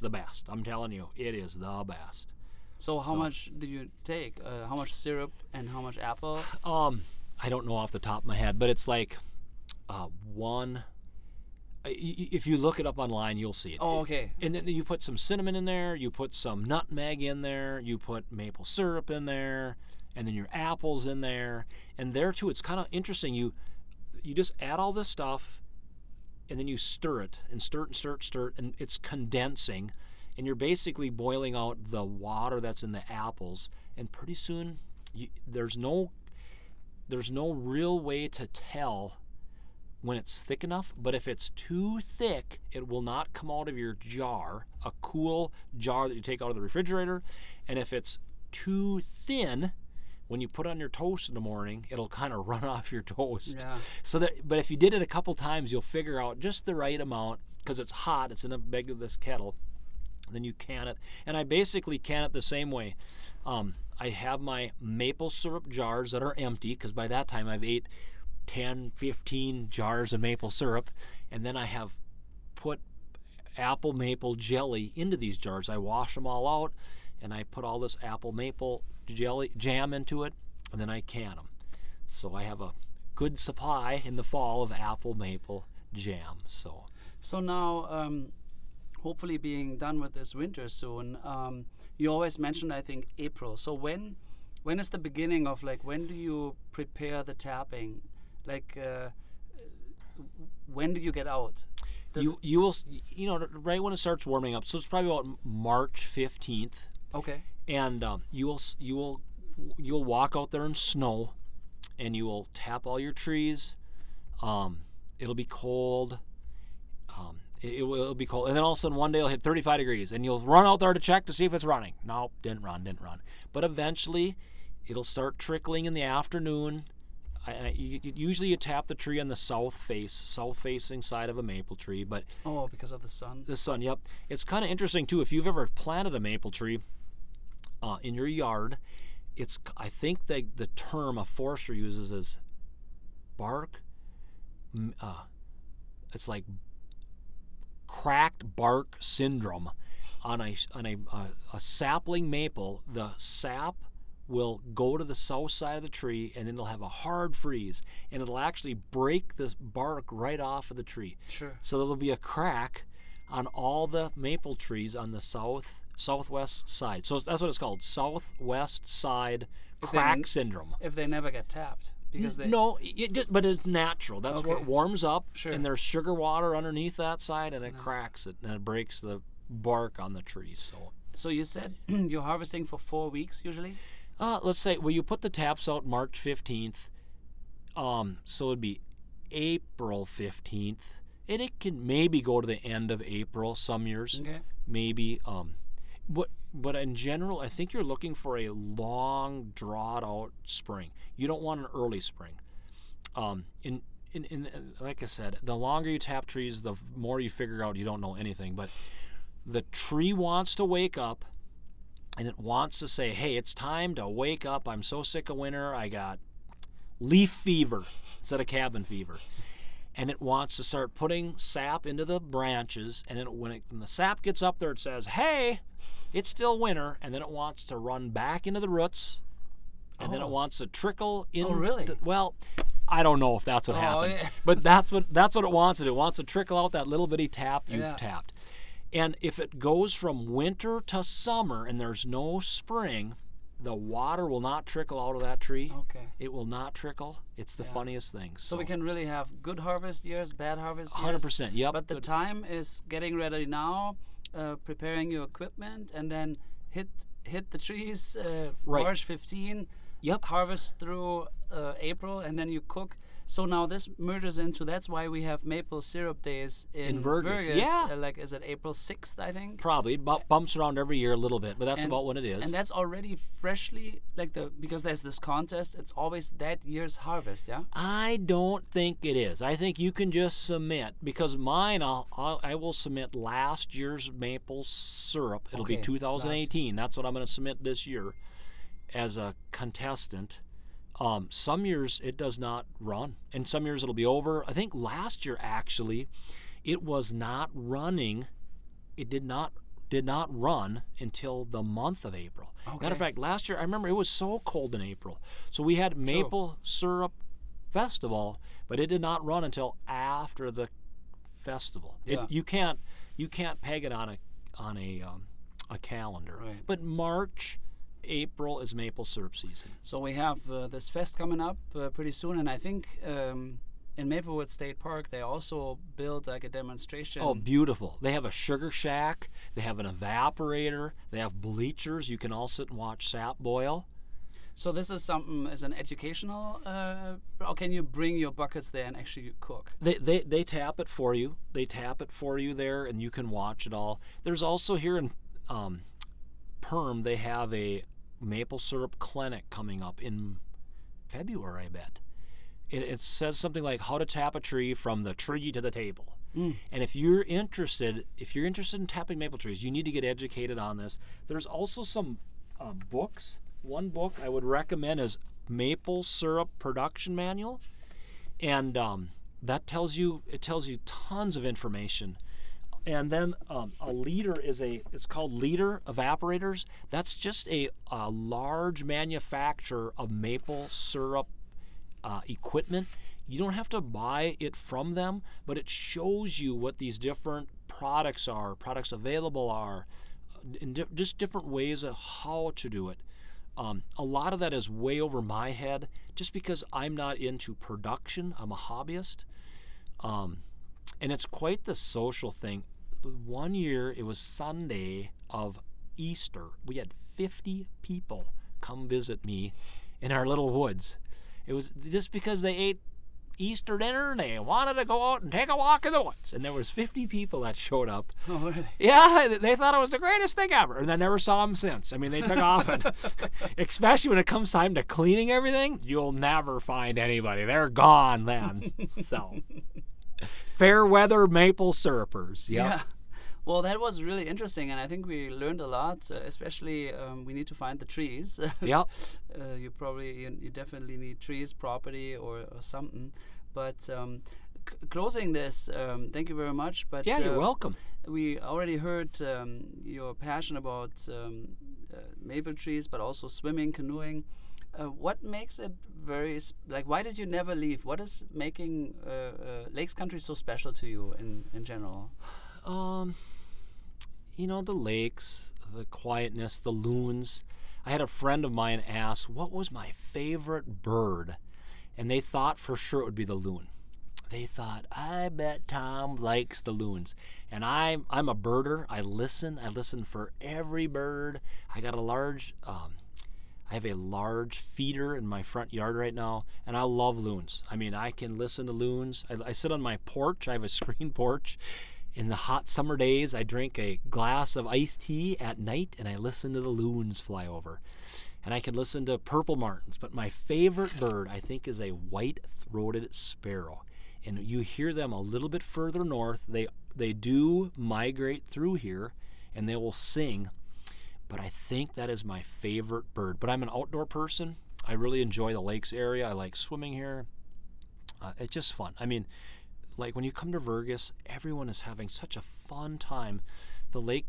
the best. I'm telling you, it is the best. So how much did you take? How much syrup and how much apple? I don't know off the top of my head, but it's like one. If you look it up online, you'll see it. Oh, okay. And then you put some cinnamon in there, you put some nutmeg in there, you put maple syrup in there, and then your apples in there. And there, too, it's kind of interesting. You just add all this stuff, and then you stir it, and stir it, and stir it, and stir it, and it's condensing. And you're basically boiling out the water that's in the apples. And pretty soon, there's no real way to tell when it's thick enough, but if it's too thick, it will not come out of your jar, a cool jar that you take out of the refrigerator. And if it's too thin, when you put on your toast in the morning, it'll kind of run off your toast. Yeah. But if you did it a couple times, you'll figure out just the right amount, because it's hot, it's in a big of this kettle, then you can it. And I basically can it the same way. I have my maple syrup jars that are empty, because by that time I've ate 10, 15 jars of maple syrup, and then I have put apple maple jelly into these jars. I wash them all out, and I put all this apple maple jelly jam into it, and then I can them. So I have a good supply in the fall of apple maple jam. So now, hopefully being done with this winter soon, you always mentioned, I think, April. So when is the beginning of, like, when do you prepare the tapping? Like, when do you get out? You will, you know, right when it starts warming up. So it's probably about March 15th. Okay. And you'll walk out there in snow, and you will tap all your trees. It'll be cold. It will be cold, and then all of a sudden one day it'll hit 35 degrees, and you'll run out there to check to see if it's running. No, didn't run. But eventually, it'll start trickling in the afternoon. Usually you tap the tree on the south-facing side of a maple tree, but because of the sun. The sun, yep. It's kind of interesting too. If you've ever planted a maple tree in your yard, it's I think the term a forester uses is bark. It's like cracked bark syndrome on a sapling maple. The sap will go to the south side of the tree, and then they'll have a hard freeze, and it'll actually break this bark right off of the tree. Sure. So there'll be a crack on all the maple trees on the southwest side. So that's what it's called, southwest side crack syndrome. If they never get tapped. But it's natural. That's where it warms up, sure. And there's sugar water underneath that side, and it cracks it, and it breaks the bark on the tree. So you said you're harvesting for 4 weeks usually? Let's say, you put the taps out March 15th, so it'd be April 15th, and it can maybe go to the end of April some years, maybe. But in general, I think you're looking for a long, drawn-out spring. You don't want an early spring. Like I said, the longer you tap trees, the more you figure out you don't know anything. But the tree wants to wake up, and it wants to say, hey, it's time to wake up. I'm so sick of winter. I got leaf fever instead of cabin fever. And it wants to start putting sap into the branches. And then when the sap gets up there, it says, hey, it's still winter. And then it wants to run back into the roots. And then it wants to trickle in. Oh, really? I don't know if that's what happened. Yeah. But that's what it wants. It wants to trickle out that little bitty tap you've tapped. And if it goes from winter to summer and there's no spring, the water will not trickle out of that tree. Okay. It will not trickle. It's the funniest thing. So we can really have good harvest years, bad harvest years. 100%, yep. But the time is getting ready now, preparing your equipment, and then hit the trees, March 15, harvest through April, and then you cook. So now this merges into, that's why we have maple syrup days in Vergas. Yeah. Is it April 6th, I think? Probably. It bumps around every year a little bit, but that's about when it is. And that's already freshly, because there's this contest, it's always that year's harvest, yeah? I don't think it is. I think you can just submit, because mine, I will submit last year's maple syrup. It'll be 2018. That's what I'm going to submit this year as a contestant. Some years it does not run, and some years it'll be over. I think last year actually, it was not running. It did not run until the month of April. Okay. Matter of fact, last year I remember it was so cold in April, so we had maple syrup festival, but it did not run until after the festival. Yeah. You can't peg it on a calendar. Right. But April is maple syrup season. So we have this fest coming up pretty soon, and I think in Maplewood State Park they also build a demonstration. Oh, beautiful. They have a sugar shack, they have an evaporator, they have bleachers. You can all sit and watch sap boil. So this is something as an educational, or can you bring your buckets there and actually cook? They tap it for you. They tap it for you there, and you can watch it all. There's also here in Perm, they have a maple syrup clinic coming up in February, I bet. It says something like how to tap a tree from the tree to the table. Mm. And if you're interested in tapping maple trees, you need to get educated on this. There's also some books. One book I would recommend is Maple Syrup Production Manual, and that tells you tons of information. And then a liter it's called liter evaporators. That's just a large manufacturer of maple syrup equipment. You don't have to buy it from them, but it shows you what these different products available are, and just different ways of how to do it. A lot of that is way over my head just because I'm not into production. I'm a hobbyist. And it's quite the social thing. One year, it was Sunday of Easter. We had 50 people come visit me in our little woods. It was just because they ate Easter dinner and they wanted to go out and take a walk in the woods. And there was 50 people that showed up. Oh, really? Yeah, they thought it was the greatest thing ever. And I never saw them since. I mean, they took off. And especially when it comes time to cleaning everything, you'll never find anybody. They're gone then. So, fair weather maple syrupers. Yep. Yeah. Well, that was really interesting, and I think we learned a lot. Especially, we need to find the trees. Yeah, you definitely need trees, property, or something. But closing this, thank you very much. But yeah, you're welcome. We already heard your passion about maple trees, but also swimming, canoeing. What makes it why did you never leave? What is making Lakes Country so special to you in general? The lakes, the quietness, the loons. I had a friend of mine ask, what was my favorite bird? And they thought for sure it would be the loon. They thought, I bet Tom likes the loons. And I'm a birder. I listen for every bird. I got a large, I have a large feeder in my front yard right now, and I love loons. I mean, I can listen to loons. I sit on my porch. I have a screen porch. In the hot summer days, I drink a glass of iced tea at night and I listen to the loons fly over. And I can listen to purple martins, but my favorite bird, I think, is a white-throated sparrow. And you hear them a little bit further north. They do migrate through here and they will sing, but I think that is my favorite bird. But I'm an outdoor person. I really enjoy the lakes area. I like swimming here. It's just fun. I mean, like when you come to Vergas, everyone is having such a fun time. The lake,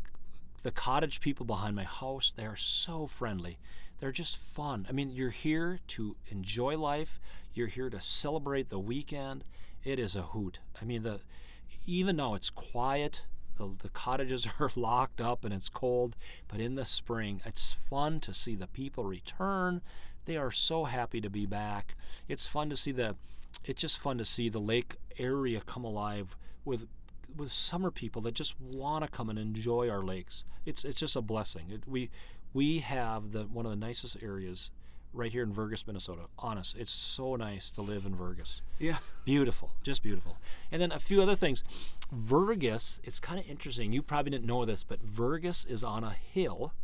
the cottage people behind my house, they are so friendly. They're just fun. I mean, you're here to enjoy life. You're here to celebrate the weekend. It is a hoot. I mean, even though it's quiet, the cottages are locked up and it's cold, but in the spring, it's fun to see the people return. They are so happy to be back. It's just fun to see the lake area come alive with summer people that just want to come and enjoy our lakes. It's just a blessing. We have one of the nicest areas right here in Vergas, Minnesota. Honest, it's so nice to live in Vergas. Yeah, beautiful, just beautiful. And then a few other things. Vergas, it's kind of interesting. You probably didn't know this, but Vergas is on a hill,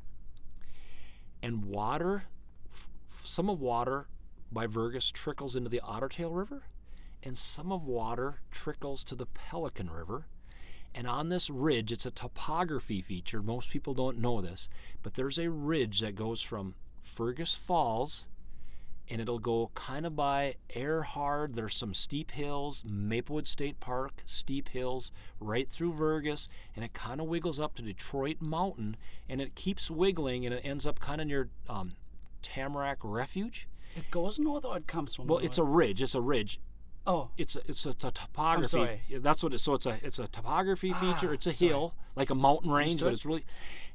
and water, some of water by Vergas trickles into the Ottertail River, and some of water trickles to the Pelican River. And on this ridge, it's a topography feature. Most people don't know this, but there's a ridge that goes from Fergus Falls, and it'll go kind of by Erhard. There's some steep hills, Maplewood State Park, steep hills, right through Vergas, and it kind of wiggles up to Detroit Mountain, and it keeps wiggling, and it ends up kind of near Tamarack Refuge. It goes north, or it comes from? Well, north? It's a ridge. It's a ridge. Oh, it's a topography. I'm sorry. That's what it is. So it's a topography feature. It's a hill, like a mountain range, Understood. But it's really.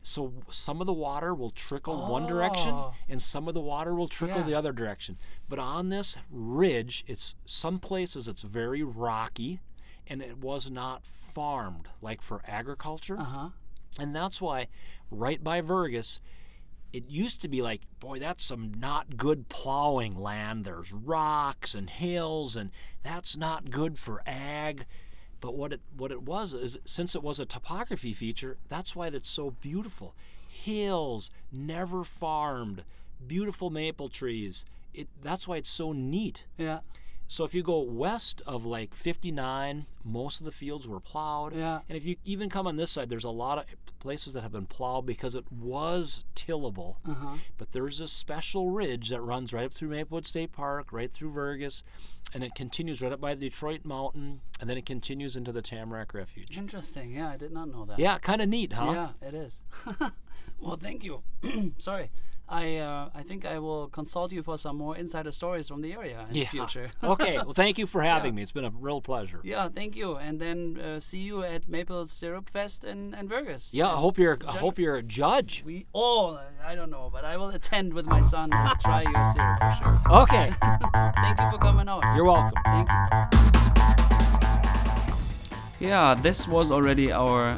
So some of the water will trickle one direction, and some of the water will trickle the other direction. But on this ridge, it's some places it's very rocky, and it was not farmed, like for agriculture. And that's why, right by Vergas. It used to be like, boy, that's some not good plowing land. There's rocks and hills, and that's not good for ag. But what it was is, since it was a topography feature, that's why that's so beautiful. Hills, never farmed, beautiful maple trees. That's why it's so neat. Yeah. So if you go west of like 59, most of the fields were plowed. Yeah. And if you even come on this side, there's a lot of places that have been plowed because it was tillable. But there's this special ridge that runs right up through Maplewood State Park, right through Vergas, and it continues right up by the Detroit Mountain, and then it continues into the Tamarack Refuge. Interesting. Yeah, I did not know that. Yeah, kind of neat, huh? Yeah, it is. Well, thank you. Sorry. I think I will consult you for some more insider stories from the area in the future. Okay. Well, thank you for having me. It's been a real pleasure. Yeah, thank you. And then see you at Maple Syrup Fest in Vergas. Yeah, I hope you're a judge. I don't know, but I will attend with my son and try your syrup for sure. Okay. Thank you for coming out. You're welcome. Thank you. Yeah, this was already our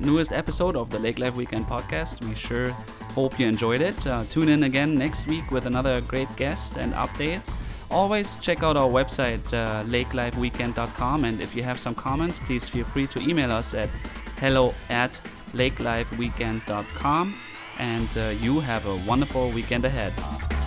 newest episode of the Lake Life Weekend podcast. We sure hope you enjoyed it. Tune in again next week with another great guest and updates. Always check out our website, lakelifeweekend.com. And if you have some comments, please feel free to email us at hello@lakelifeweekend.com. And you have a wonderful weekend ahead.